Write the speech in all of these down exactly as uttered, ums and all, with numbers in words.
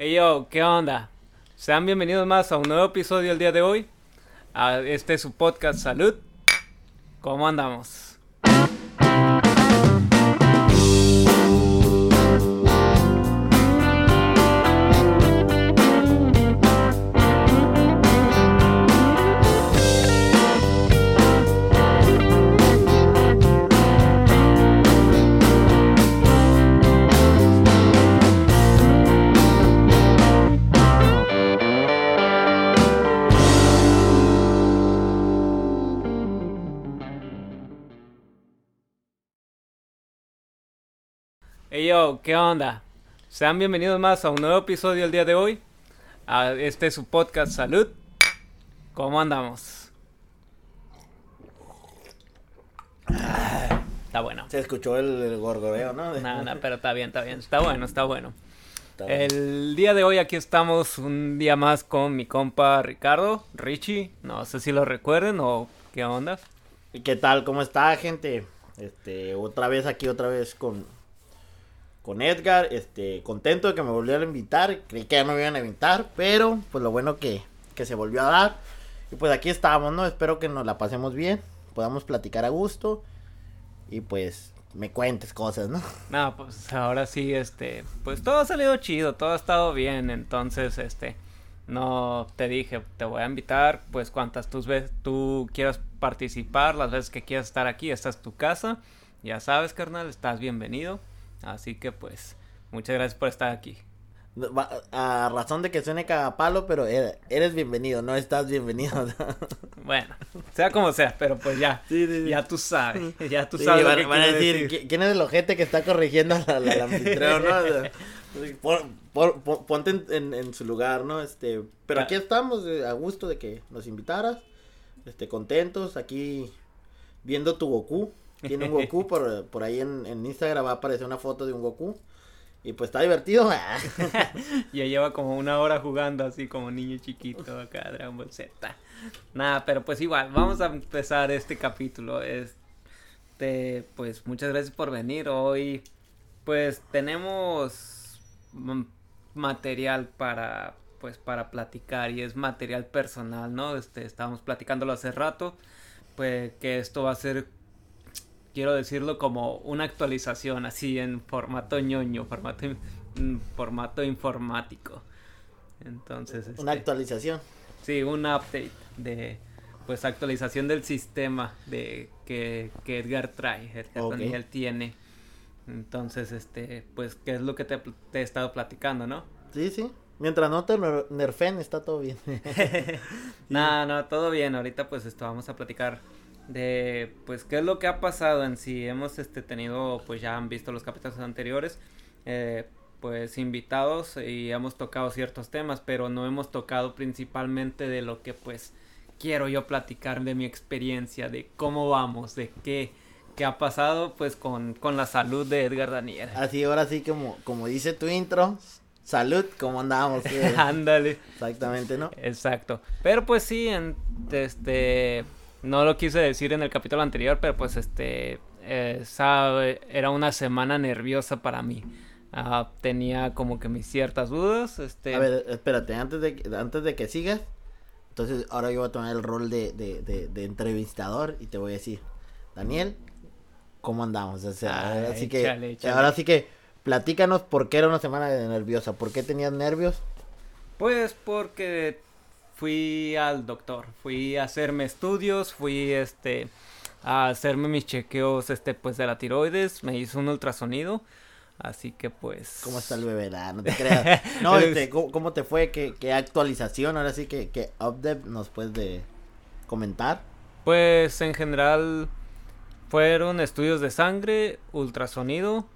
Hey yo, ¿qué onda? Sean bienvenidos más a un nuevo episodio el día de hoy. A este es su podcast Salud. ¿Cómo andamos? Hey yo, ¿qué onda? Sean bienvenidos más a un nuevo episodio el día de hoy. A este es su podcast Salud. ¿Cómo andamos? Ah, está bueno. Se escuchó el, el gorgoreo, ¿no? No, no, pero está bien, está bien. Está bueno, está bueno. Está bueno. El día de hoy aquí estamos un día más con mi compa Ricardo, Richie. No sé si lo recuerden o qué onda. ¿Qué tal? ¿Cómo está, gente? Este, otra vez aquí, otra vez con... Con Edgar, este, contento de que me volvieron a invitar. Creí que ya no me iban a invitar, pero pues lo bueno que, que se volvió a dar. Y pues aquí estamos, ¿no? Espero que nos la pasemos bien, podamos platicar a gusto y pues me cuentes cosas, ¿no? No, pues ahora sí, este, pues todo ha salido chido, todo ha estado bien. Entonces, este, no te dije, te voy a invitar pues cuantas tus veces tú quieras participar, las veces que quieras estar aquí, esta es tu casa. Ya sabes, carnal, estás bienvenido. Así que pues, muchas gracias por estar aquí. A razón de que suene cagapalo, pero eres bienvenido, no estás bienvenido. Bueno, sea como sea, pero pues ya, sí, sí, sí. ya tú sabes, ya tú sí, sabes. Van, van a decir, decir, ¿quién es el ojete que está corrigiendo al anfitrión, no? O sea, por, por, por, ponte en, en, en su lugar, ¿no? Este, pero aquí estamos, a gusto de que nos invitaras, este, contentos, aquí viendo tu Goku. Tiene un Goku, por, por ahí en, en Instagram va a aparecer una foto de un Goku. Y pues está divertido. Ya lleva como una hora jugando así como niño chiquito acá, Dragon Ball Z. Nada, pero pues igual, vamos a empezar este capítulo. Este, pues muchas gracias por venir hoy. Pues tenemos material para, pues para platicar y es material personal, ¿no? Este, estábamos platicándolo hace rato, pues que esto va a ser... Quiero decirlo como una actualización así en formato ñoño, formato, formato informático. Entonces, una este, actualización. Sí, un update de, pues actualización del sistema de que, que Edgar trae, Edgar okay. Daniel tiene. Entonces, este, pues, ¿qué es lo que te, te he estado platicando, no? Sí, sí. Mientras no te nerfen, está todo bien. No, no, todo bien. Ahorita, pues, esto vamos a platicar. De, pues, qué es lo que ha pasado en sí. Hemos, este, tenido, pues, ya han visto los capítulos anteriores, eh, pues, invitados y hemos tocado ciertos temas, pero no hemos tocado principalmente de lo que, pues, quiero yo platicar de mi experiencia, de cómo vamos, de qué, qué ha pasado, pues, con, con la salud de Edgar Daniel. Así, ahora sí, como, como dice tu intro... Salud, ¿cómo andamos? Ándale. Exactamente, ¿no? Exacto. Pero pues sí, en, este, no lo quise decir en el capítulo anterior, pero pues este, eh, sabe, era una semana nerviosa para mí. Uh, tenía como que mis ciertas dudas, este. A ver, espérate, antes de, antes de que sigas, entonces ahora yo voy a tomar el rol de, de, de, de entrevistador y te voy a decir, Daniel, ¿cómo andamos? O sea, Ay, así que, chale, chale. ahora sí que. Platícanos por qué era una semana nerviosa, por qué tenías nervios. Pues porque fui al doctor, fui a hacerme estudios, fui este a hacerme mis chequeos este pues de la tiroides, me hizo un ultrasonido, así que pues. ¿Cómo está el bebé? Nah, no te creas. No, este, ¿cómo, cómo te fue? ¿Qué, qué actualización? Ahora sí que qué update nos puedes de comentar. Pues en general fueron estudios de sangre, ultrasonido.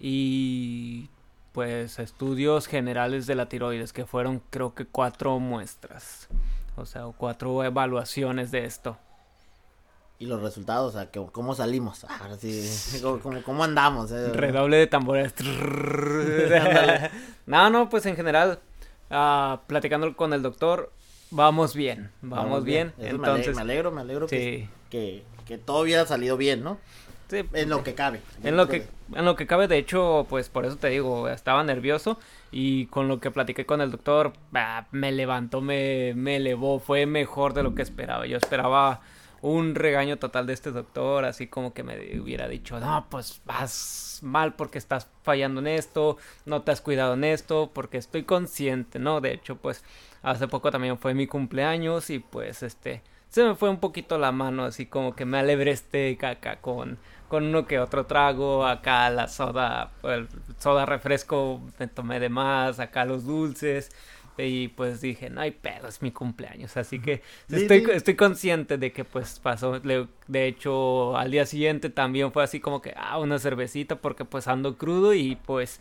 Y pues estudios generales de la tiroides que fueron creo que cuatro muestras, o sea, cuatro evaluaciones de esto. Y los resultados, o sea, ¿cómo salimos? Ah, sí, ¿cómo, cómo andamos? Eh? Redoble de tambores. No, no, pues en general, uh, platicando con el doctor, vamos bien, vamos, vamos bien. bien. Entonces, me alegro, me alegro, me alegro sí. que, que, que todo hubiera salido bien, ¿no? Sí, en lo que cabe. En lo que, en lo que cabe, de hecho, pues por eso te digo, estaba nervioso y con lo que platiqué con el doctor, bah, me levantó, me, me elevó, fue mejor de lo que esperaba. Yo esperaba un regaño total de este doctor, así como que me hubiera dicho, no, pues vas mal porque estás fallando en esto, no te has cuidado en esto, porque estoy consciente, ¿no? De hecho, pues hace poco también fue mi cumpleaños y pues este... se me fue un poquito la mano, así como que me alebré este caca con, con uno que otro trago, acá la soda, el soda refresco me tomé de más, acá los dulces, y pues dije, no hay pedo, es mi cumpleaños, así que estoy, estoy consciente de que pues pasó. De hecho, al día siguiente también fue así como que, ah, una cervecita, porque pues ando crudo y pues,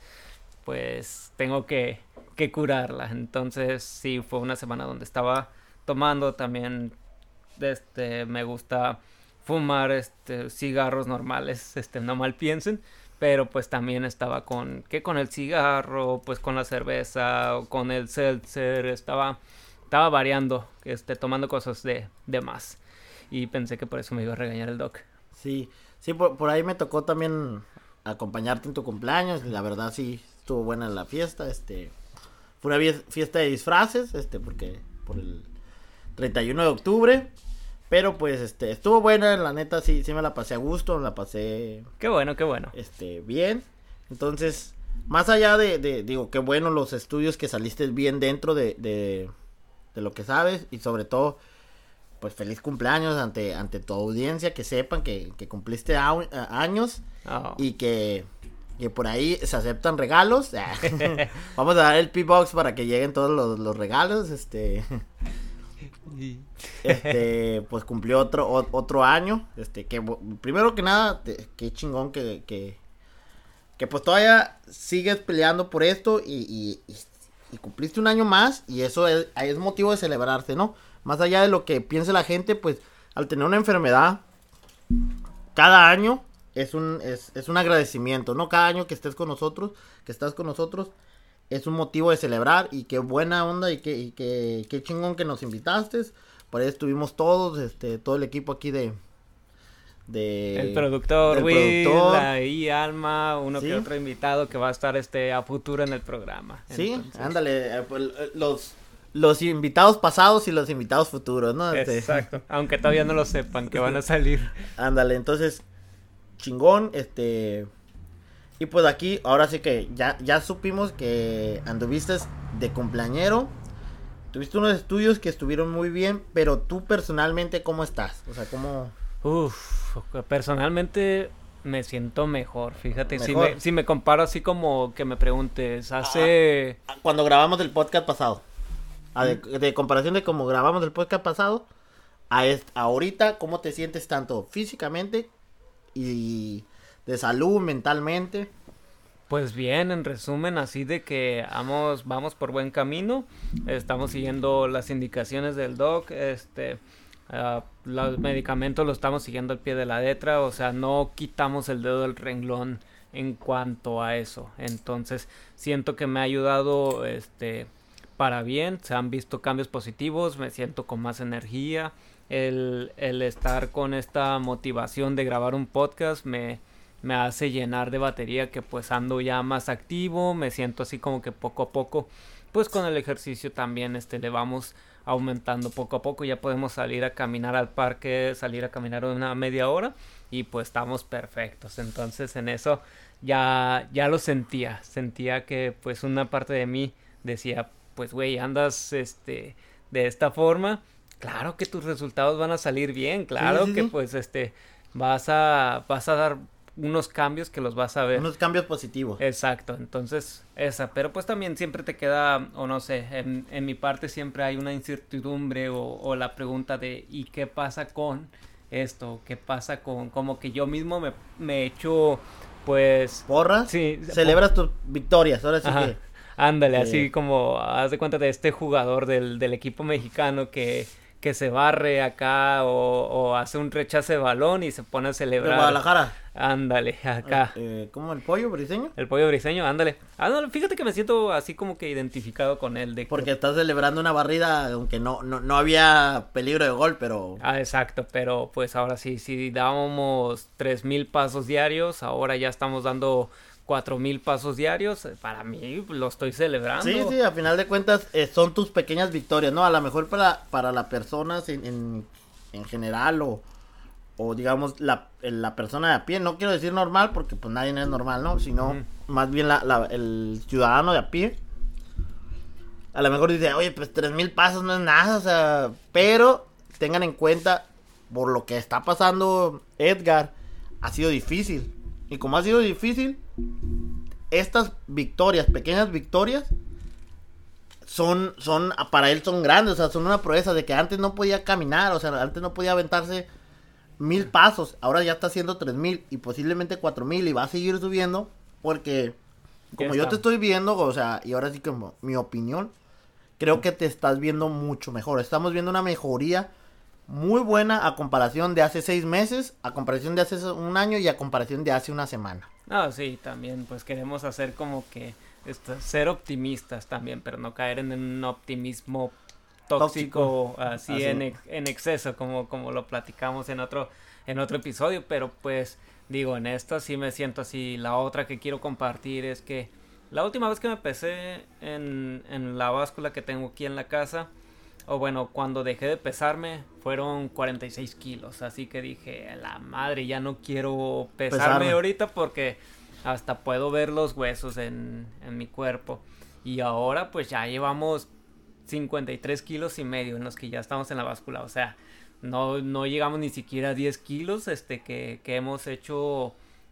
pues tengo que, que curarla, entonces sí, fue una semana donde estaba tomando también. Este, me gusta fumar este cigarros normales, este, no mal piensen, pero pues también estaba con, que con el cigarro, pues con la cerveza, o con el seltzer, estaba, estaba variando, este, tomando cosas de, de más, y pensé que por eso me iba a regañar el doc. Sí, sí, por, por ahí me tocó también acompañarte en tu cumpleaños, la verdad sí, estuvo buena la fiesta, este, fue una fiesta de disfraces, este, porque, por el treinta y uno de octubre, pero pues este estuvo buena, la neta sí sí me la pasé a gusto, me la pasé. Qué bueno, qué bueno. Este, bien. Entonces, más allá de, de digo, qué bueno los estudios que saliste bien dentro de, de de lo que sabes y sobre todo pues feliz cumpleaños ante ante tu audiencia, que sepan que, que cumpliste a, a, años oh. y que que por ahí se aceptan regalos. Vamos a dar el P-Box para que lleguen todos los, los regalos, este Este, pues cumplió otro o, otro año, este, que primero que nada, te, qué chingón que, que, que pues todavía sigues peleando por esto y, y, y cumpliste un año más y eso es, es motivo de celebrarse, ¿no? Más allá de lo que piense la gente, pues al tener una enfermedad, cada año es un, es, es un agradecimiento, ¿no? Cada año que estés con nosotros, que estás con nosotros, es un motivo de celebrar y qué buena onda y qué, y qué, qué chingón que nos invitaste. Por ahí estuvimos todos, este, todo el equipo aquí de... de el productor, Will, productor. La I, Alma, uno ¿Sí? que otro invitado que va a estar este, a futuro en el programa. Sí, entonces. Ándale, los, los invitados pasados y los invitados futuros, ¿no? Este... Exacto, aunque todavía no lo sepan que van a salir. Ándale, entonces, chingón, este... Y pues aquí, ahora sí que ya, ya supimos que anduviste de cumpleañero, tuviste unos estudios que estuvieron muy bien, pero tú personalmente, ¿cómo estás? O sea, ¿cómo...? Uf, personalmente me siento mejor, fíjate, mejor. Si, me, si me comparo así como que me preguntes, hace... Ah, cuando grabamos el podcast pasado, a de, de comparación de como grabamos el podcast pasado, a, est, a ahorita, ¿cómo te sientes tanto físicamente y... de salud, mentalmente? Pues bien, en resumen, así de que vamos, vamos por buen camino, estamos siguiendo las indicaciones del doc, este, uh, los medicamentos los estamos siguiendo al pie de la letra, o sea, no quitamos el dedo del renglón en cuanto a eso, entonces siento que me ha ayudado, este, para bien, se han visto cambios positivos, me siento con más energía, el, el estar con esta motivación de grabar un podcast me... me hace llenar de batería, que pues ando ya más activo, me siento así como que poco a poco, pues con el ejercicio también este le vamos aumentando poco a poco, ya podemos salir a caminar al parque, salir a caminar una media hora y pues estamos perfectos, entonces en eso ya, ya lo sentía, sentía que pues una parte de mí decía, pues güey, andas este de esta forma, claro que tus resultados van a salir bien, claro sí, sí, que sí. Pues este vas a, vas a dar unos cambios que los vas a ver. Unos cambios positivos. Exacto, entonces esa, pero pues también siempre te queda, o no sé, en, en mi parte siempre hay una incertidumbre o, o la pregunta de ¿y qué pasa con esto? ¿Qué pasa con? Como que yo mismo me, me echo pues... ¿Porras? Sí. Celebras por... tus victorias, ahora sí. Ajá. Que... ándale, eh... así como haz de cuenta de este jugador del, del equipo mexicano que... que se barre acá o, o hace un rechace de balón y se pone a celebrar. ¿De Guadalajara? Ándale, acá. Eh, ¿Cómo el pollo briseño? El pollo briseño, ándale. Ándale, fíjate que me siento así como que identificado con él. De... Porque está celebrando una barrida, aunque no, no, no había peligro de gol, pero... Ah, exacto, pero pues ahora sí, sí dábamos tres mil pasos diarios, ahora ya estamos dando... cuatro mil pasos diarios, para mí lo estoy celebrando. Sí, sí, a final de cuentas eh, son tus pequeñas victorias, ¿no? A lo mejor para, para las personas en, en, en general o, o digamos la, la persona de a pie, no quiero decir normal porque pues nadie es normal, ¿no? Sino uh-huh. más bien la, la, el ciudadano de a pie. A lo mejor dice, oye, pues tres mil pasos no es nada, o sea, pero tengan en cuenta por lo que está pasando Edgar, ha sido difícil. Y como ha sido difícil, estas victorias, pequeñas victorias, son, son, para él son grandes, o sea, son una proeza de que antes no podía caminar, o sea, antes no podía aventarse mil pasos, ahora ya está haciendo tres mil y posiblemente cuatro mil y va a seguir subiendo porque, como yo te estoy viendo, o sea, y ahora sí como mi opinión, creo que te estás viendo mucho mejor, estamos viendo una mejoría muy buena a comparación de hace seis meses, a comparación de hace un año y a comparación de hace una semana. Ah, sí, también, pues queremos hacer como que esto, ser optimistas también, pero no caer en un optimismo tóxico, tóxico. Así, así. En, ex, en exceso, como, como lo platicamos en otro, en otro episodio, pero pues digo, en esta sí me siento así. La otra que quiero compartir es que la última vez que me pesé en, en la báscula que tengo aquí en la casa, o bueno, cuando dejé de pesarme, fueron cuarenta y seis kilos, así que dije, la madre, ya no quiero pesarme, pesarme. ahorita porque hasta puedo ver los huesos en, en mi cuerpo. Y ahora pues ya llevamos cincuenta y tres kilos y medio en los que ya estamos en la báscula, o sea, no, no llegamos ni siquiera a diez kilos, este, que, que hemos hecho,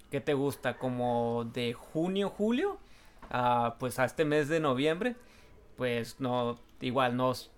¿qué te gusta? Como de junio, julio, uh, pues a este mes de noviembre, pues no, igual nos...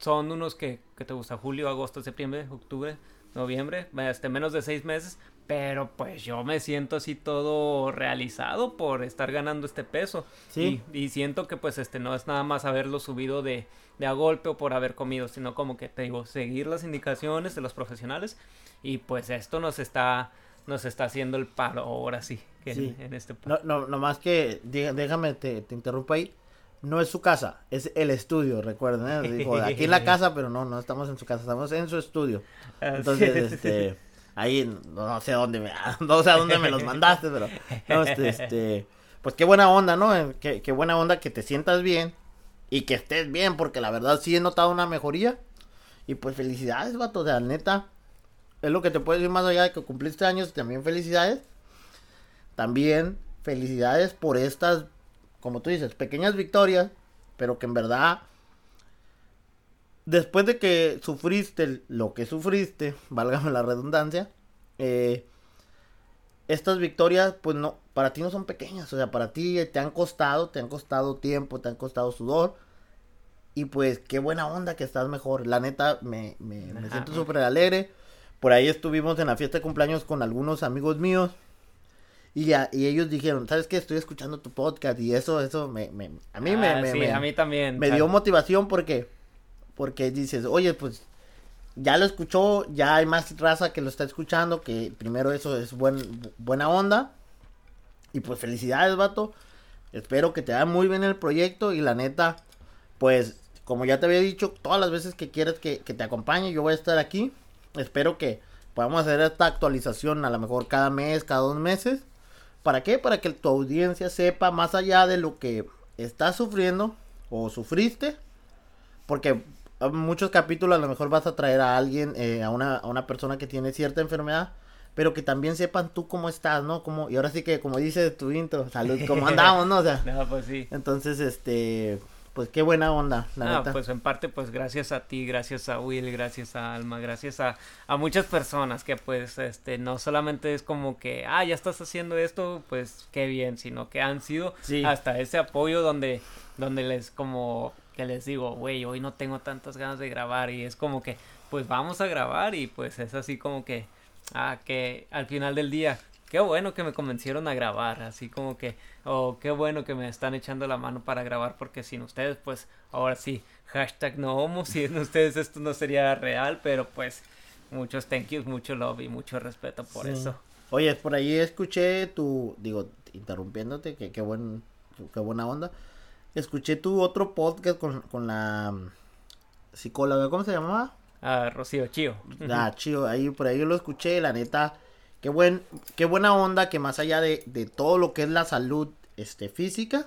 Son unos que, que te gusta, julio, agosto, septiembre, octubre, noviembre, este, menos de seis meses, pero pues yo me siento así todo realizado por estar ganando este peso. Sí. Y, y siento que pues este no es nada más haberlo subido de, de a golpe o por haber comido, sino como que te digo, seguir las indicaciones de los profesionales y pues esto nos está, nos está haciendo el paro ahora sí, que sí. En, en este paro. No, no, nomás que déjame, te, te interrumpo ahí. No es su casa, es el estudio, recuerden, ¿eh? Dijo, aquí en la casa, pero no, no estamos en su casa, estamos en su estudio. Entonces, este, ahí, no sé dónde me, no sé a dónde me los mandaste, pero, no, este, este, pues qué buena onda, ¿no? Qué, qué buena onda que te sientas bien y que estés bien, porque la verdad sí he notado una mejoría y pues felicidades, vato, o sea, neta, es lo que te puedo decir más allá de que cumpliste años, también felicidades, también felicidades por estas, como tú dices, pequeñas victorias, pero que en verdad, después de que sufriste lo que sufriste, válgame la redundancia, eh, estas victorias, pues no, para ti no son pequeñas, o sea, para ti te han costado, te han costado tiempo, te han costado sudor, y pues qué buena onda que estás mejor, la neta, me, me, me siento súper alegre, por ahí estuvimos en la fiesta de cumpleaños con algunos amigos míos, Y, a, y ellos dijeron, ¿sabes qué? Estoy escuchando tu podcast y eso, eso me, me a mí me, ah, me, sí, me, a mí también, me dio motivación porque, porque dices, oye, pues, ya lo escuchó, ya hay más raza que lo está escuchando, que primero eso es buen, buena onda, y pues felicidades, vato, espero que te vaya muy bien el proyecto y la neta, pues, como ya te había dicho, todas las veces que quieras que, que te acompañe, yo voy a estar aquí, espero que podamos hacer esta actualización a lo mejor cada mes, cada dos meses. ¿Para qué? Para que tu audiencia sepa más allá de lo que estás sufriendo o sufriste, porque en muchos capítulos a lo mejor vas a traer a alguien, eh, a, una, a una persona que tiene cierta enfermedad, pero que también sepan tú cómo estás, ¿no? Como, y ahora sí que como dices tu intro, salud, cómo andamos, ¿no? O sea, no, pues sí. Entonces, este, pues qué buena onda, la no, neta. Pues en parte, pues gracias a ti, gracias a Will, gracias a Alma, gracias a, a muchas personas que pues, este, no solamente es como que, ah, ya estás haciendo esto, pues qué bien, sino que han sido sí. Hasta ese apoyo donde, donde les como, que les digo, güey, hoy no tengo tantas ganas de grabar y es como que, pues vamos a grabar y pues es así como que, ah, que al final del día qué bueno que me convencieron a grabar, así como que, oh, qué bueno que me están echando la mano para grabar, porque sin ustedes, pues, ahora sí, hashtag no homo, sin ustedes esto no sería real, pero pues, muchos thank yous, mucho love y mucho respeto por sí. eso. Oye, por ahí escuché tu, digo, interrumpiéndote, que qué buen, qué buena onda, escuché tu otro podcast con, con la psicóloga, ¿cómo se llamaba? Ah, Rocío Chío. Ah, Chío, ahí, por ahí yo lo escuché, la neta, qué buen, qué buena onda que más allá de, de todo lo que es la salud este, física,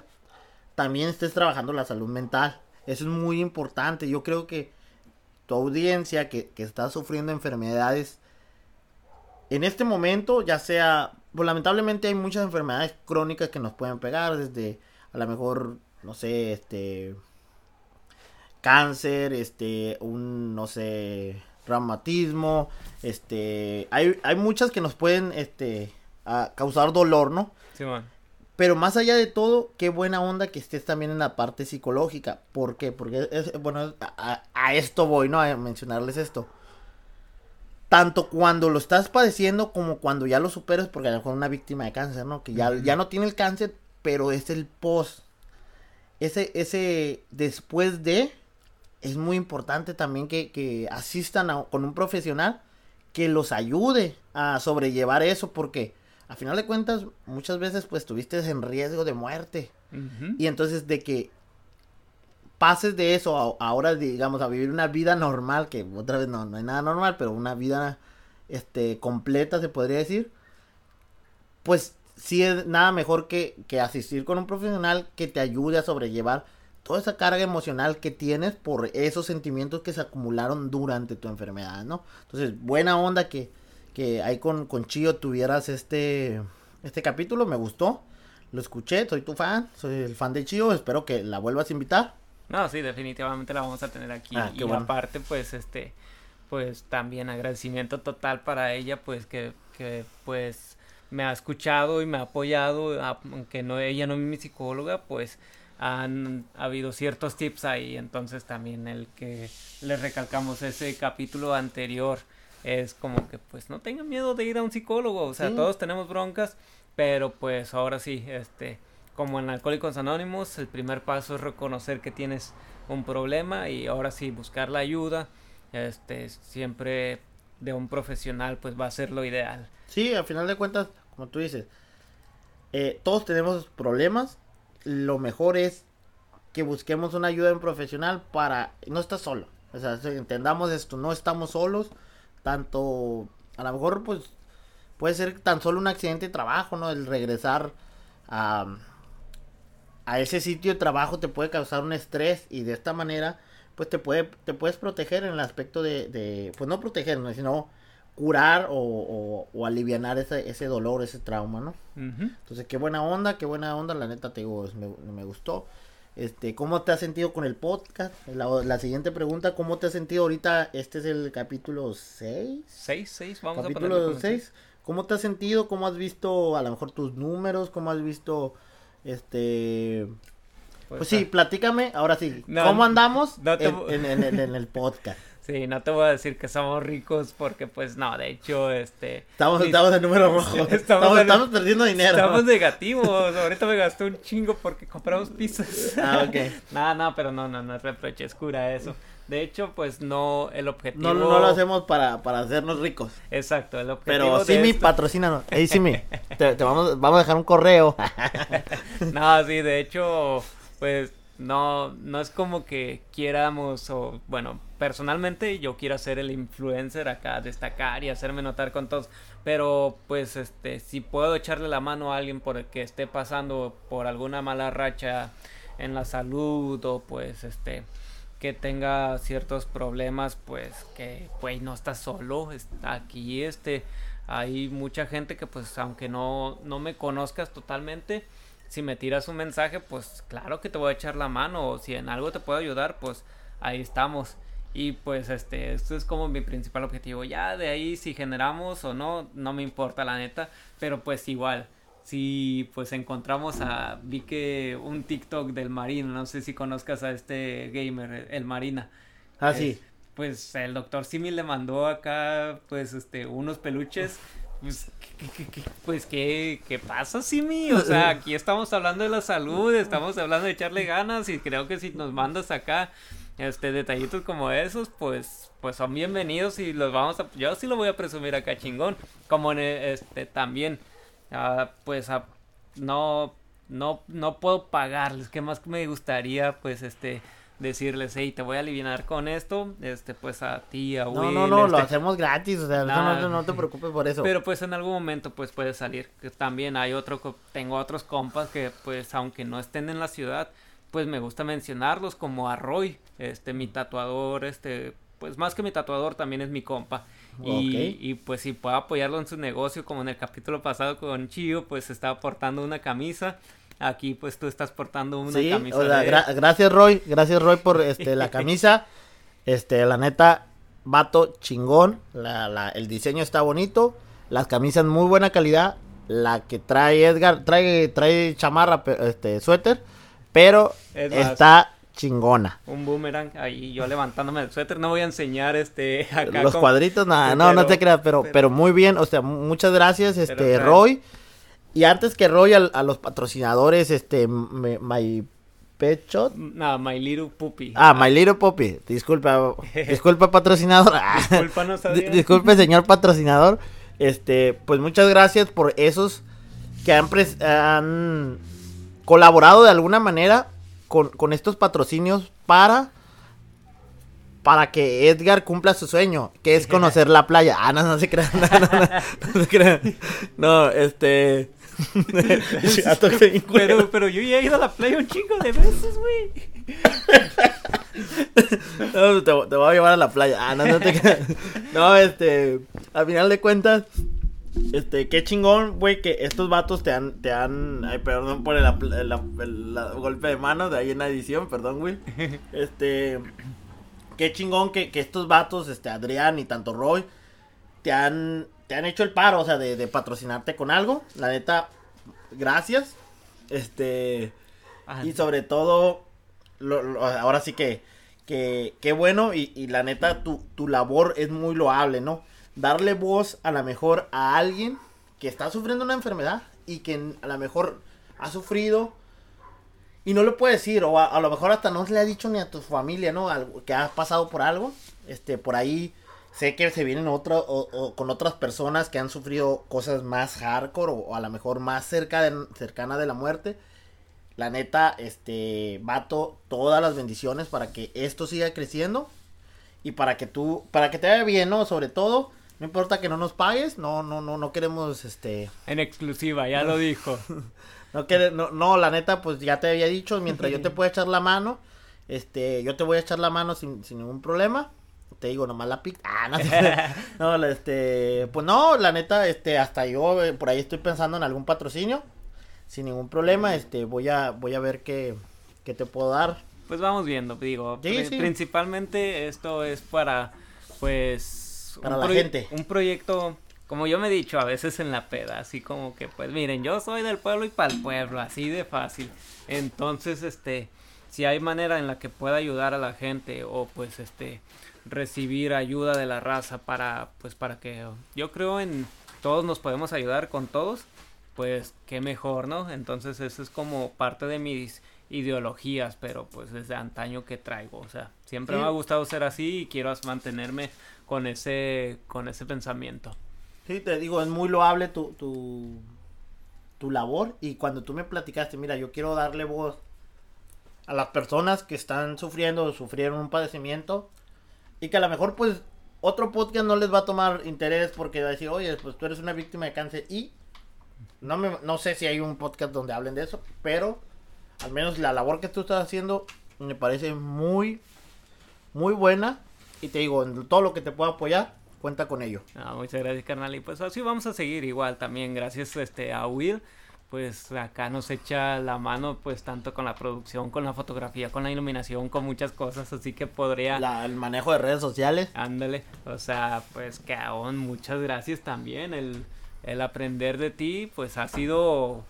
también estés trabajando la salud mental. Eso es muy importante. Yo creo que tu audiencia que, que está sufriendo enfermedades en este momento, ya sea, pues lamentablemente hay muchas enfermedades crónicas que nos pueden pegar, desde a lo mejor, no sé, este, cáncer, este, un, no sé, traumatismo, este, hay, hay muchas que nos pueden, este, a causar dolor, ¿no? Sí, man. Pero más allá de todo, qué buena onda que estés también en la parte psicológica. ¿Por qué? Porque, es, bueno, a, a esto voy, ¿no? A mencionarles esto. Tanto cuando lo estás padeciendo como cuando ya lo superas, porque a lo mejor una víctima de cáncer, ¿no? Que ya, ya no tiene el cáncer, pero es el post. Ese, ese después de, es muy importante también que, que asistan a, con un profesional que los ayude a sobrellevar eso, porque a final de cuentas muchas veces pues estuviste en riesgo de muerte. Uh-huh. Y entonces de que pases de eso a, ahora digamos a vivir una vida normal, que otra vez no, no hay nada normal, pero una vida este completa se podría decir, pues sí es nada mejor que, que asistir con un profesional que te ayude a sobrellevar toda esa carga emocional que tienes por esos sentimientos que se acumularon durante tu enfermedad, ¿no? Entonces, buena onda que, que ahí con, con Chío tuvieras este, este capítulo, me gustó, lo escuché, soy tu fan, soy el fan de Chío, espero que la vuelvas a invitar. No, sí, definitivamente la vamos a tener aquí. Ah, y bueno. Aparte, pues, este, pues, también agradecimiento total para ella, pues, que, que pues, me ha escuchado y me ha apoyado, aunque no ella no es mi psicóloga, pues han ha habido ciertos tips ahí, entonces también el que les recalcamos ese capítulo anterior es como que pues no tengan miedo de ir a un psicólogo, o sea, sí. Todos tenemos broncas, pero pues ahora sí, este, como en Alcohólicos Anónimos, el primer paso es reconocer que tienes un problema y ahora sí buscar la ayuda, este, siempre de un profesional pues va a ser lo ideal. Sí, al final de cuentas, como tú dices, eh, todos tenemos problemas, lo mejor es que busquemos una ayuda de un profesional para, no estás solo, o sea, entendamos esto, no estamos solos, tanto, a lo mejor pues, puede ser tan solo un accidente de trabajo, ¿no? El regresar a, a ese sitio de trabajo te puede causar un estrés y de esta manera, pues te puede, te puedes proteger en el aspecto de, de pues no protegernos, sino curar o, o, o alivianar ese, ese dolor, ese trauma, ¿no? Uh-huh. Entonces, qué buena onda, qué buena onda, la neta, te digo, me, me gustó. Este, ¿cómo te has sentido con el podcast? La, la siguiente pregunta, ¿cómo te has sentido ahorita? Este es el capítulo seis. seis, seis, vamos capítulo a ponerlo con seis. ¿Cómo te has sentido? ¿Cómo has visto, a lo mejor, tus números? ¿Cómo has visto, este... Pues, pues sí, platícame, ahora sí, no, ¿cómo andamos no te... en, en, en, en el podcast? Sí, no te voy a decir que somos ricos porque pues no, de hecho, este... Estamos, sí, estamos en número rojo, estamos, estamos, en... estamos perdiendo dinero. Estamos negativos, ahorita me gasté un chingo porque compramos pizzas. Ah, ok. No, no, pero no, no, no es reproche, es cura eso. De hecho, pues no, el objetivo... No, no lo hacemos para, para hacernos ricos. Exacto, el objetivo pero Simi, esto... patrocínanos. Hey, Simi, te, te vamos, vamos a dejar un correo. No, sí, de hecho... Pues no, no es como que quieramos o, bueno, personalmente yo quiero ser el influencer acá, destacar y hacerme notar con todos, pero pues este, si puedo echarle la mano a alguien por el que esté pasando por alguna mala racha en la salud o pues este, que tenga ciertos problemas, pues que pues no está solo, está aquí este, hay mucha gente que pues aunque no, no me conozcas totalmente, si me tiras un mensaje, pues claro que te voy a echar la mano, o si en algo te puedo ayudar, pues ahí estamos. Y pues este, esto es como mi principal objetivo, ya de ahí si generamos o no, no me importa la neta, pero pues igual, si pues encontramos a, vi que un TikTok del Marina, no sé si conozcas a este gamer, el Marina. Ah, sí. Pues el Doctor Simi le mandó acá, pues este, unos peluches. Pues, ¿qué, qué, qué, pues ¿qué, ¿qué pasa, Simi? O sea, aquí estamos hablando de la salud, estamos hablando de echarle ganas y creo que si nos mandas acá este detallitos como esos, pues pues son bienvenidos y los vamos a... Yo sí lo voy a presumir acá chingón, como en este también, uh, pues uh, no, no, no puedo pagarles, ¿qué más me gustaría? Pues este... decirles, hey, te voy a aliviar con esto, este, pues a ti, a Will. No, no, no, este... lo hacemos gratis, o sea, nah, no, no te preocupes por eso. Pero pues en algún momento, pues puede salir, que también hay otro, tengo otros compas que, pues, aunque no estén en la ciudad, pues me gusta mencionarlos, como a Roy, este, mi tatuador, este, pues más que mi tatuador, también es mi compa. Okay. Y, y pues si puedo apoyarlo en su negocio, como en el capítulo pasado con Chío, pues estaba portando una camisa. Aquí, pues, tú estás portando una sí, camisa. O sea, de... gra- gracias, Roy. Gracias, Roy, por este la camisa. Este, la neta, vato chingón. La, la, el diseño está bonito. Las camisas muy buena calidad. La que trae Edgar, trae, trae chamarra, este, suéter. Pero es más, está chingona. Un boomerang ahí, yo levantándome el suéter. No voy a enseñar, este, acá. Los con... cuadritos, nada, no, no te creas. Pero, pero, pero muy bien, o sea, muchas gracias, este, pero, Roy. Y antes que Roy, a, a los patrocinadores, este, me, My Pet Shop. No, My Little Puppy. Ah, My Little Puppy. Disculpa, disculpa patrocinador. Discúlpanos, Adrián. Disculpe, señor patrocinador. Este, pues muchas gracias por esos que han, pres- han colaborado de alguna manera con, con estos patrocinios para, para que Edgar cumpla su sueño, que es conocer la playa. Ah, no, no se crean. No, no, no, no se crean. No, este... pero, pero yo ya he ido a la playa un chingo de veces, güey. No, te, te voy a llevar a la playa. Ah, no, no te creas. No, este... al final de cuentas, este, qué chingón, güey, que estos vatos te han... te han... ay, perdón por el, el, el, el, el golpe de mano de ahí en la edición, perdón, güey. Este... qué chingón que, que estos vatos, este, Adrián y tanto Roy, te han, te han hecho el paro, o sea, de, de patrocinarte con algo. La neta, gracias. Este, ajá. Y sobre todo, lo, lo, ahora sí que, que, qué bueno. Y, y la neta, tu, tu labor es muy loable, ¿no? Darle voz a la mejor a alguien que está sufriendo una enfermedad y que a la mejor ha sufrido. Y no lo puede decir, o a, a lo mejor hasta no se le ha dicho ni a tu familia, ¿no? Algo, que has pasado por algo, este, por ahí sé que se vienen otros, o, o con otras personas que han sufrido cosas más hardcore, o, o a lo mejor más cerca de, cercana de la muerte. La neta, este, vato, todas las bendiciones para que esto siga creciendo, y para que tú, para que te vaya bien, ¿no? Sobre todo, no importa que no nos pagues, no, no, no, no queremos, este... en exclusiva, ya lo dijo. No, que, no, no, la neta, pues ya te había dicho, mientras yo te pueda echar la mano, este, yo te voy a echar la mano sin, sin ningún problema, te digo, nomás la pica, ah, no, no, no, este, pues no, la neta, este, hasta yo, eh, por ahí estoy pensando en algún patrocinio, sin ningún problema, este, voy a, voy a ver qué, qué te puedo dar. Pues vamos viendo, digo, sí, pr- sí. Principalmente esto es para, pues, para la proye- gente, un proyecto... como yo me he dicho a veces en la peda, así como que pues miren, yo soy del pueblo y para el pueblo, así de fácil. Entonces, este, si hay manera en la que pueda ayudar a la gente o pues este, recibir ayuda de la raza para, pues para que, yo creo en todos nos podemos ayudar con todos, pues qué mejor, ¿no? Entonces eso es como parte de mis ideologías, pero pues desde antaño que traigo, o sea, siempre sí. Me ha gustado ser así y quiero mantenerme con ese, con ese pensamiento. Sí, te digo, es muy loable tu, tu, tu labor, y cuando tú me platicaste, mira, yo quiero darle voz a las personas que están sufriendo o sufrieron un padecimiento y que a lo mejor pues otro podcast no les va a tomar interés porque va a decir, oye, pues tú eres una víctima de cáncer y no, me, no sé si hay un podcast donde hablen de eso, pero al menos la labor que tú estás haciendo me parece muy, muy buena y te digo, en todo lo que te pueda apoyar, cuenta con ello. Ah, muchas gracias, carnal. Y pues así vamos a seguir igual también. Gracias este, a Will. Pues acá nos echa la mano pues tanto con la producción, con la fotografía, con la iluminación, con muchas cosas. Así que podría... La, el manejo de redes sociales. Ándale. O sea, pues caón, muchas gracias también. El, el aprender de ti pues ha sido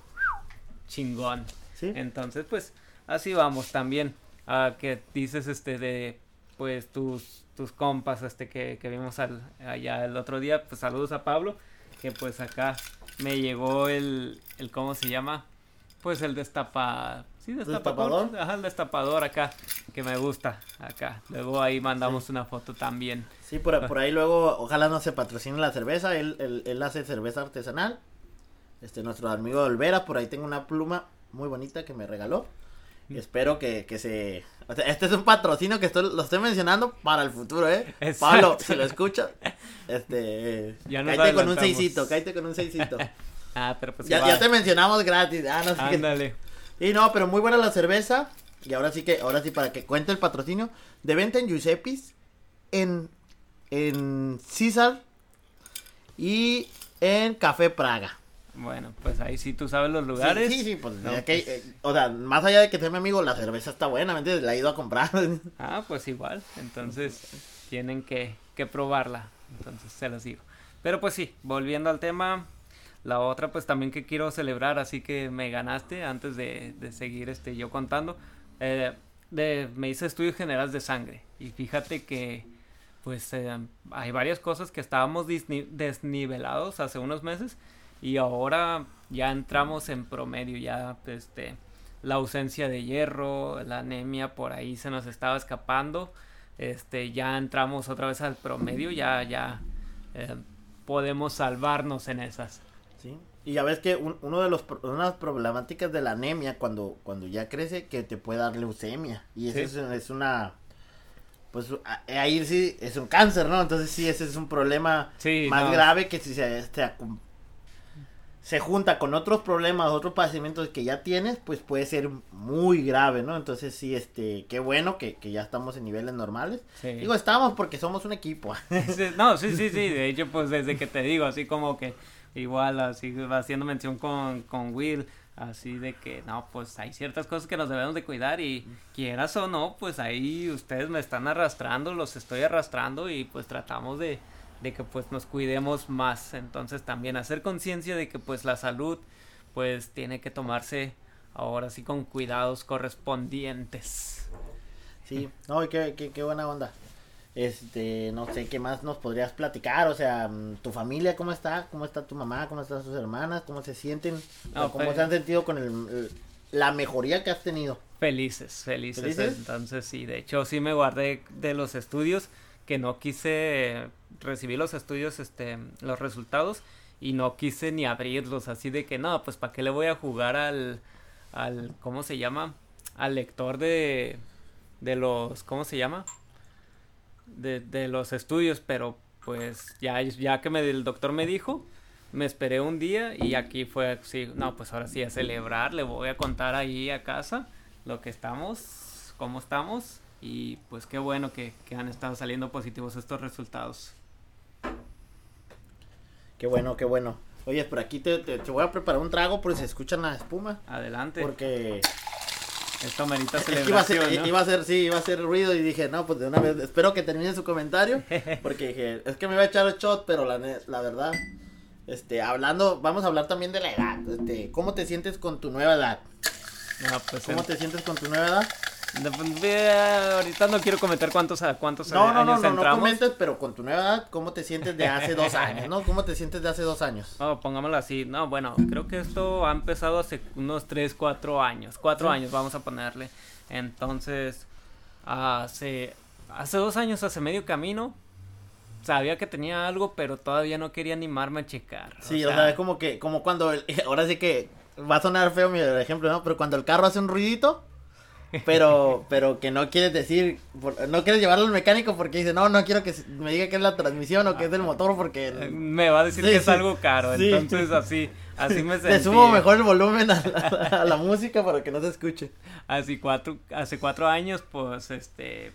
chingón. Sí. Entonces pues así vamos también. Uh, que dices este de pues tus... tus compas este que, que vimos al, allá el otro día, pues saludos a Pablo, que pues acá me llegó el, el ¿cómo se llama? Pues el destapa, sí, destapador. ¿Destapador? Ajá, el destapador acá, que me gusta, acá. Luego ahí mandamos sí. una foto también. Sí, por, por ahí luego, ojalá no se patrocine la cerveza, él, él, él hace cerveza artesanal. Este, nuestro amigo Olvera, por ahí tengo una pluma muy bonita que me regaló. Espero que, que se... O sea, este es un patrocinio que estoy, lo estoy mencionando para el futuro, ¿eh? Exacto. Pablo, si lo escuchas, este... Ya nos cállate con un seisito, cállate con un seisito. Ah, pero pues... Ya, ya te mencionamos gratis. Ah, no sé. Ándale. Que... Y no, pero muy buena la cerveza. Y ahora sí que, ahora sí, para que cuente el patrocinio. De venta en Giuseppis, en, en César y en Café Praga. Bueno, pues ahí sí tú sabes los lugares. Sí, sí, sí pues no, okay, pues... Eh, o sea, más allá de que sea mi amigo, la cerveza está buena, ¿me entiendes? La he ido a comprar. Ah, pues igual, entonces tienen que, que probarla, entonces se los digo. Pero pues sí, volviendo al tema, la otra pues también que quiero celebrar, así que me ganaste antes de, de seguir este yo contando. Eh, de, me hice estudios generales de sangre y fíjate que pues eh, hay varias cosas que estábamos disni- desnivelados hace unos meses. Y ahora ya entramos en promedio, ya este, la ausencia de hierro, la anemia por ahí se nos estaba escapando, este, ya entramos otra vez al promedio, ya, ya eh, podemos salvarnos en esas. Sí, y ya ves que un, uno de los, unas problemáticas de la anemia cuando, cuando ya crece, que te puede dar leucemia, y eso ¿sí? es, es una... Pues ahí sí es un cáncer, ¿no? Entonces sí, ese es un problema sí, más no. grave que si se... Este, se junta con otros problemas, otros padecimientos que ya tienes, pues puede ser muy grave, ¿no? Entonces sí, este, qué bueno que, que ya estamos en niveles normales. Sí. Digo, estamos porque somos un equipo. No, sí, sí, sí, de hecho, pues desde que te digo, así como que igual, así haciendo mención con, con Will, así de que, no, pues hay ciertas cosas que nos debemos de cuidar y quieras o no, pues ahí ustedes me están arrastrando, los estoy arrastrando y pues tratamos de... de que pues nos cuidemos más, entonces también hacer conciencia de que pues la salud pues tiene que tomarse ahora sí con cuidados correspondientes. Sí, no, qué, qué, qué buena onda, este, no sé, ¿qué más nos podrías platicar? O sea, ¿tu familia cómo está? ¿Cómo está tu mamá? ¿Cómo están sus hermanas? ¿Cómo se sienten? O sea, ¿cómo se han sentido con el, el, la mejoría que has tenido? Felices, felices, ¿Felices? Entonces sí, de hecho sí me guardé de los estudios, que no quise recibir los estudios, este, los resultados, y no quise ni abrirlos, así de que no, pues para qué le voy a jugar al, al, ¿cómo se llama? Al lector de, de los, ¿cómo se llama? De, de los estudios, pero pues ya, ya que me, el doctor me dijo, me esperé un día y aquí fue, sí, no, pues ahora sí a celebrar, le voy a contar ahí a casa lo que estamos, cómo estamos. Y pues qué bueno que, que han estado saliendo positivos estos resultados. Qué bueno, qué bueno. Oye, por aquí te, te, te voy a preparar un trago por si escuchan la espuma. Adelante. Porque... Esto merita celebración, iba a ser, ¿no? Iba a ser, sí, iba a hacer ruido y dije, no, pues de una vez, espero que termine su comentario. Porque dije, es que me voy a echar el shot, pero la, la verdad, este, hablando, vamos a hablar también de la edad. Este, ¿cómo te sientes con tu nueva edad? No, pues ¿Cómo el... te sientes con tu nueva edad? Ahorita no quiero comentar cuántos, cuántos no, años no, no, entramos. No, no comentes, pero con tu nueva edad, ¿cómo te sientes de hace dos años, no? ¿Cómo te sientes de hace dos años? Oh, pongámoslo así, no, bueno, creo que esto ha empezado hace unos tres, cuatro años, cuatro sí. años vamos a ponerle. Entonces, hace, hace dos años, hace medio camino, sabía que tenía algo, pero todavía no quería animarme a checar. Sí, o sea, o sea es como que, como cuando, el, ahora sí que va a sonar feo mi ejemplo, ¿no? Pero cuando el carro hace un ruidito. Pero, pero que no quieres decir, no quieres llevarlo al mecánico porque dice, no, no quiero que me diga que es la transmisión o que es del motor porque... Me va a decir sí, que es algo caro, sí. Entonces así, así me sentí. Le subo mejor el volumen a la, a la música para que no se escuche. Así cuatro, hace cuatro años, pues, este,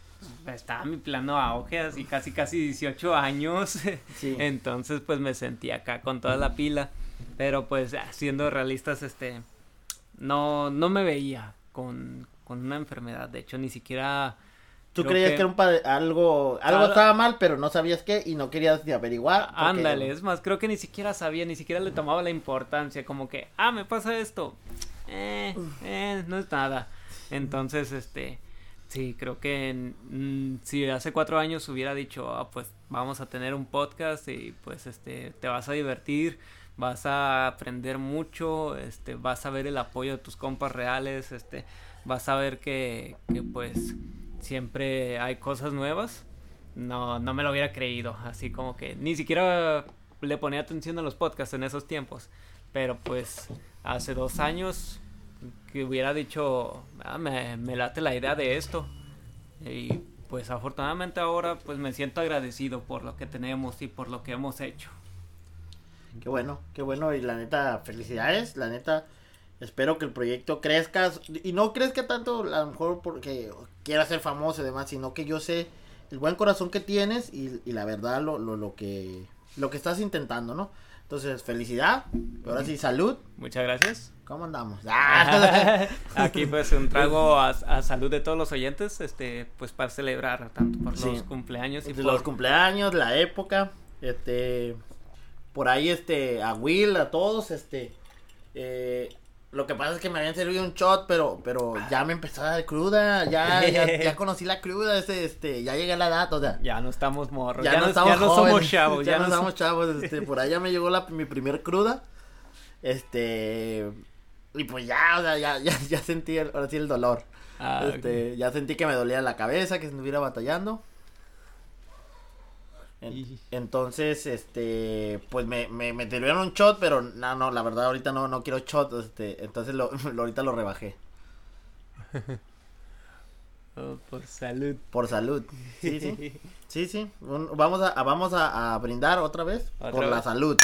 estaba mi plano a auge, así casi, casi dieciocho años. Sí. Entonces, pues, me sentí acá con toda la pila, pero, pues, siendo realistas, este, no, no me veía con... con una enfermedad, de hecho, ni siquiera... Tú creías que, que era un pade- algo, algo ah, estaba mal, pero no sabías qué y no querías ni averiguar. Ándale, es más, creo que ni siquiera sabía, ni siquiera le tomaba la importancia, como que, ah, me pasa esto, eh, eh, no es nada. Entonces, este, Sí, creo que en, si hace cuatro años hubiera dicho, ah, pues vamos a tener un podcast y pues este te vas a divertir, vas a aprender mucho, este vas a ver el apoyo de tus compas reales, este vas a ver que, que pues siempre hay cosas nuevas. No, no me lo hubiera creído, así como que ni siquiera le ponía atención a los podcasts en esos tiempos, pero pues hace dos años que hubiera dicho, ah, me, me late la idea de esto, y pues afortunadamente ahora pues me siento agradecido por lo que tenemos y por lo que hemos hecho. Qué bueno, qué bueno, y la neta, felicidades, la neta, espero que el proyecto crezca, y no crezca tanto a lo mejor porque quiera ser famoso y demás, sino que yo sé el buen corazón que tienes y, y la verdad lo, lo, lo que lo que estás intentando, ¿no? Entonces, felicidad, ahora sí, salud. Muchas gracias. ¿Cómo andamos? ¡Ah! Aquí pues un trago a, a salud de todos los oyentes, este, pues para celebrar tanto por sí. los cumpleaños y por... los cumpleaños, la época, este, por ahí este, a Will, a todos, este, eh, lo que pasa es que me habían servido un shot, pero, pero ya me empezó a dar cruda, ya, ya, ya conocí la cruda, este, este, ya llegué a la edad, o sea. Ya no estamos morros, ya, ya no estamos ya jóvenes, no somos chavos, ya, ya no somos chavos, este, por ahí ya me llegó la, mi primer cruda, este. Y pues ya, o sea, ya, ya, ya sentí el, ahora sí el dolor. Ah, este, okay. Ya sentí que me dolía la cabeza, que se me hubiera batallando. En, entonces, este, pues me, me, me sirvieron un shot, pero no, no, la verdad ahorita no, no quiero shot, este, entonces lo, lo ahorita lo rebajé. Oh, por salud. Por salud. Sí, sí. Sí, sí. Un, vamos a, a vamos a, a brindar otra vez ¿Otra por vez? la salud.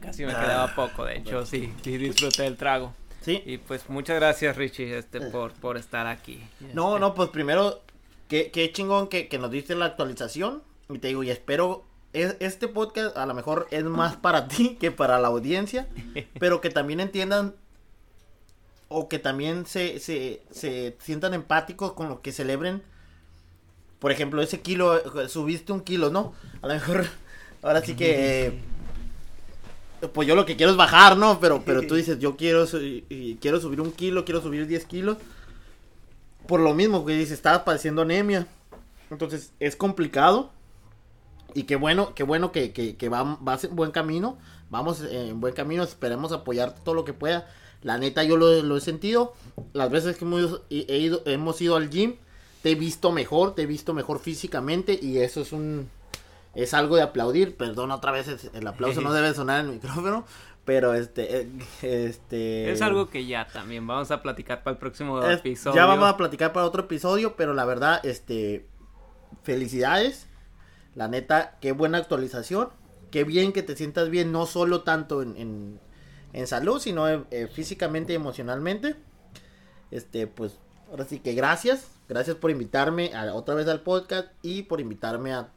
Casi me quedaba poco, de hecho, sí, sí disfruté el trago. Sí. Y pues muchas gracias, Richie, este, por, por estar aquí. No, este. no, pues primero, qué, qué chingón que, que nos diste la actualización. Y te digo, y espero, es, este podcast a lo mejor es más para ti que para la audiencia, pero que también entiendan o que también se, se, se sientan empáticos con lo que celebren. Por ejemplo, ese kilo, subiste un kilo, ¿no? A lo mejor, ahora sí que... Eh, pues yo lo que quiero es bajar, ¿no? Pero pero tú dices, yo quiero su- quiero subir un kilo, quiero subir diez kilos. Por lo mismo que dices, estabas padeciendo anemia. Entonces, es complicado. Y qué bueno, qué bueno que, que, que va, va en buen camino. Vamos en buen camino, esperemos apoyarte todo lo que pueda. La neta, yo lo, lo he sentido. Las veces que hemos ido, hemos ido al gym, te he visto mejor, te he visto mejor físicamente. Y eso es un... Es algo de aplaudir, perdón, otra vez el aplauso no debe sonar en el micrófono, pero este, este... Es algo que ya también vamos a platicar para el próximo es, episodio. Ya vamos a platicar para otro episodio, pero la verdad, este, felicidades, la neta, qué buena actualización, qué bien que te sientas bien, no solo tanto en, en, en salud, sino eh, físicamente y emocionalmente, este, pues, ahora sí que gracias, gracias por invitarme a, otra vez al podcast y por invitarme a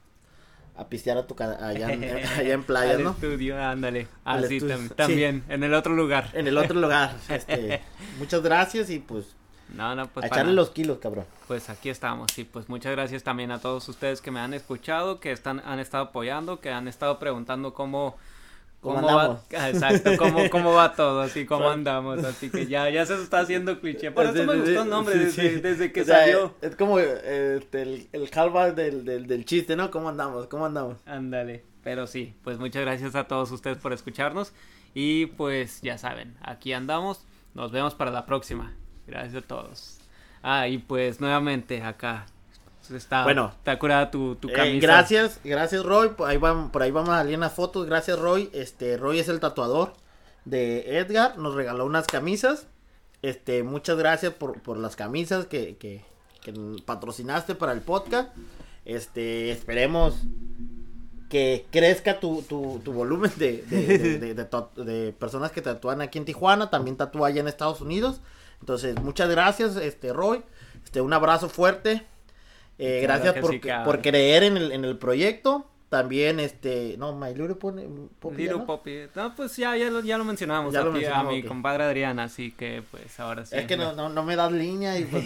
a pistear a tu ca- allá, en, allá en playa, al ¿no? estudio, ándale. Ah, sí, estu- también, sí. En el otro lugar. En el otro lugar. Este, muchas gracias y pues, no, no, pues a echarle los kilos, cabrón. Pues aquí estamos y pues muchas gracias también a todos ustedes que me han escuchado, que están han estado apoyando, que han estado preguntando cómo cómo, ¿Cómo va, exacto, cómo cómo va todo, así cómo andamos, así que ya ya se está haciendo cliché. Por desde, eso me gustó el nombre sí, desde, sí. desde que o sea, salió. Es, es como este, el el halfback del, del del chiste, ¿no? ¿Cómo andamos? ¿Cómo andamos? Ándale. Pero sí, pues muchas gracias a todos ustedes por escucharnos y pues ya saben, aquí andamos. Nos vemos para la próxima. Gracias a todos. Ah, y pues nuevamente acá Está, bueno, está curada tu, tu camisa. Eh, gracias, gracias Roy, por ahí vamos, por ahí vamos a salir unas fotos, gracias Roy, este, Roy es el tatuador de Edgar, nos regaló unas camisas, este, muchas gracias por, por las camisas que, que, que patrocinaste para el podcast, este, esperemos que crezca tu, tu, tu volumen de, de, de, de, de, de, de personas que tatúan aquí en Tijuana, también tatúa allá en Estados Unidos, entonces, muchas gracias, este, Roy, este, un abrazo fuerte. Eh, gracias por, sí, por creer en el, en el proyecto También, este, no, My Little Poppy. Little Poppy. No, pues ya, ya, lo, ya lo mencionábamos ya a, lo tí, a mi okay. compadre Adrián, así que pues ahora sí. Es que no, no, no me das línea y pues.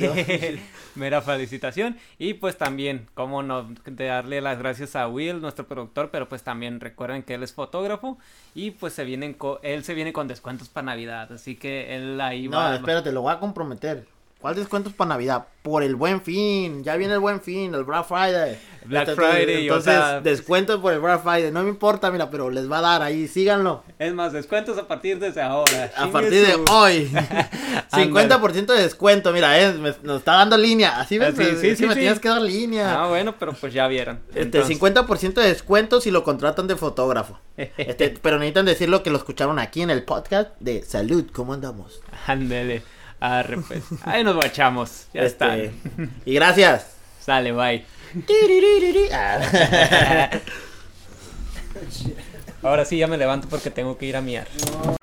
Mera felicitación. Y pues también, cómo no, de darle las gracias a Will, nuestro productor, pero pues también recuerden que él es fotógrafo y pues se vienen co- él se viene con descuentos para Navidad, así que él ahí va. No, espérate, lo voy a comprometer. ¿Cuál descuentos para Navidad? Por el Buen Fin, ya viene el Buen Fin, el Black Friday. Black entonces, Friday. Entonces, o sea, descuentos por el Black Friday, no me importa, mira, pero les va a dar ahí, síganlo. Es más, descuentos a partir de ahora. A partir de hoy. cincuenta por ciento de descuento, mira, es, me, nos está dando línea, así ves, sí, sí, sí, sí, sí, me sí. tienes que dar línea. Ah, bueno, pero pues ya vieron. Entonces... Este, cincuenta por ciento de descuento si lo contratan de fotógrafo. Este, pero necesitan decirlo que lo escucharon aquí en el podcast de Salud, ¿cómo andamos? Ándele. Arre, pues. Ahí nos guachamos. Ya este... está. Y gracias. Sale, bye. Ahora sí ya me levanto porque tengo que ir a miar. No.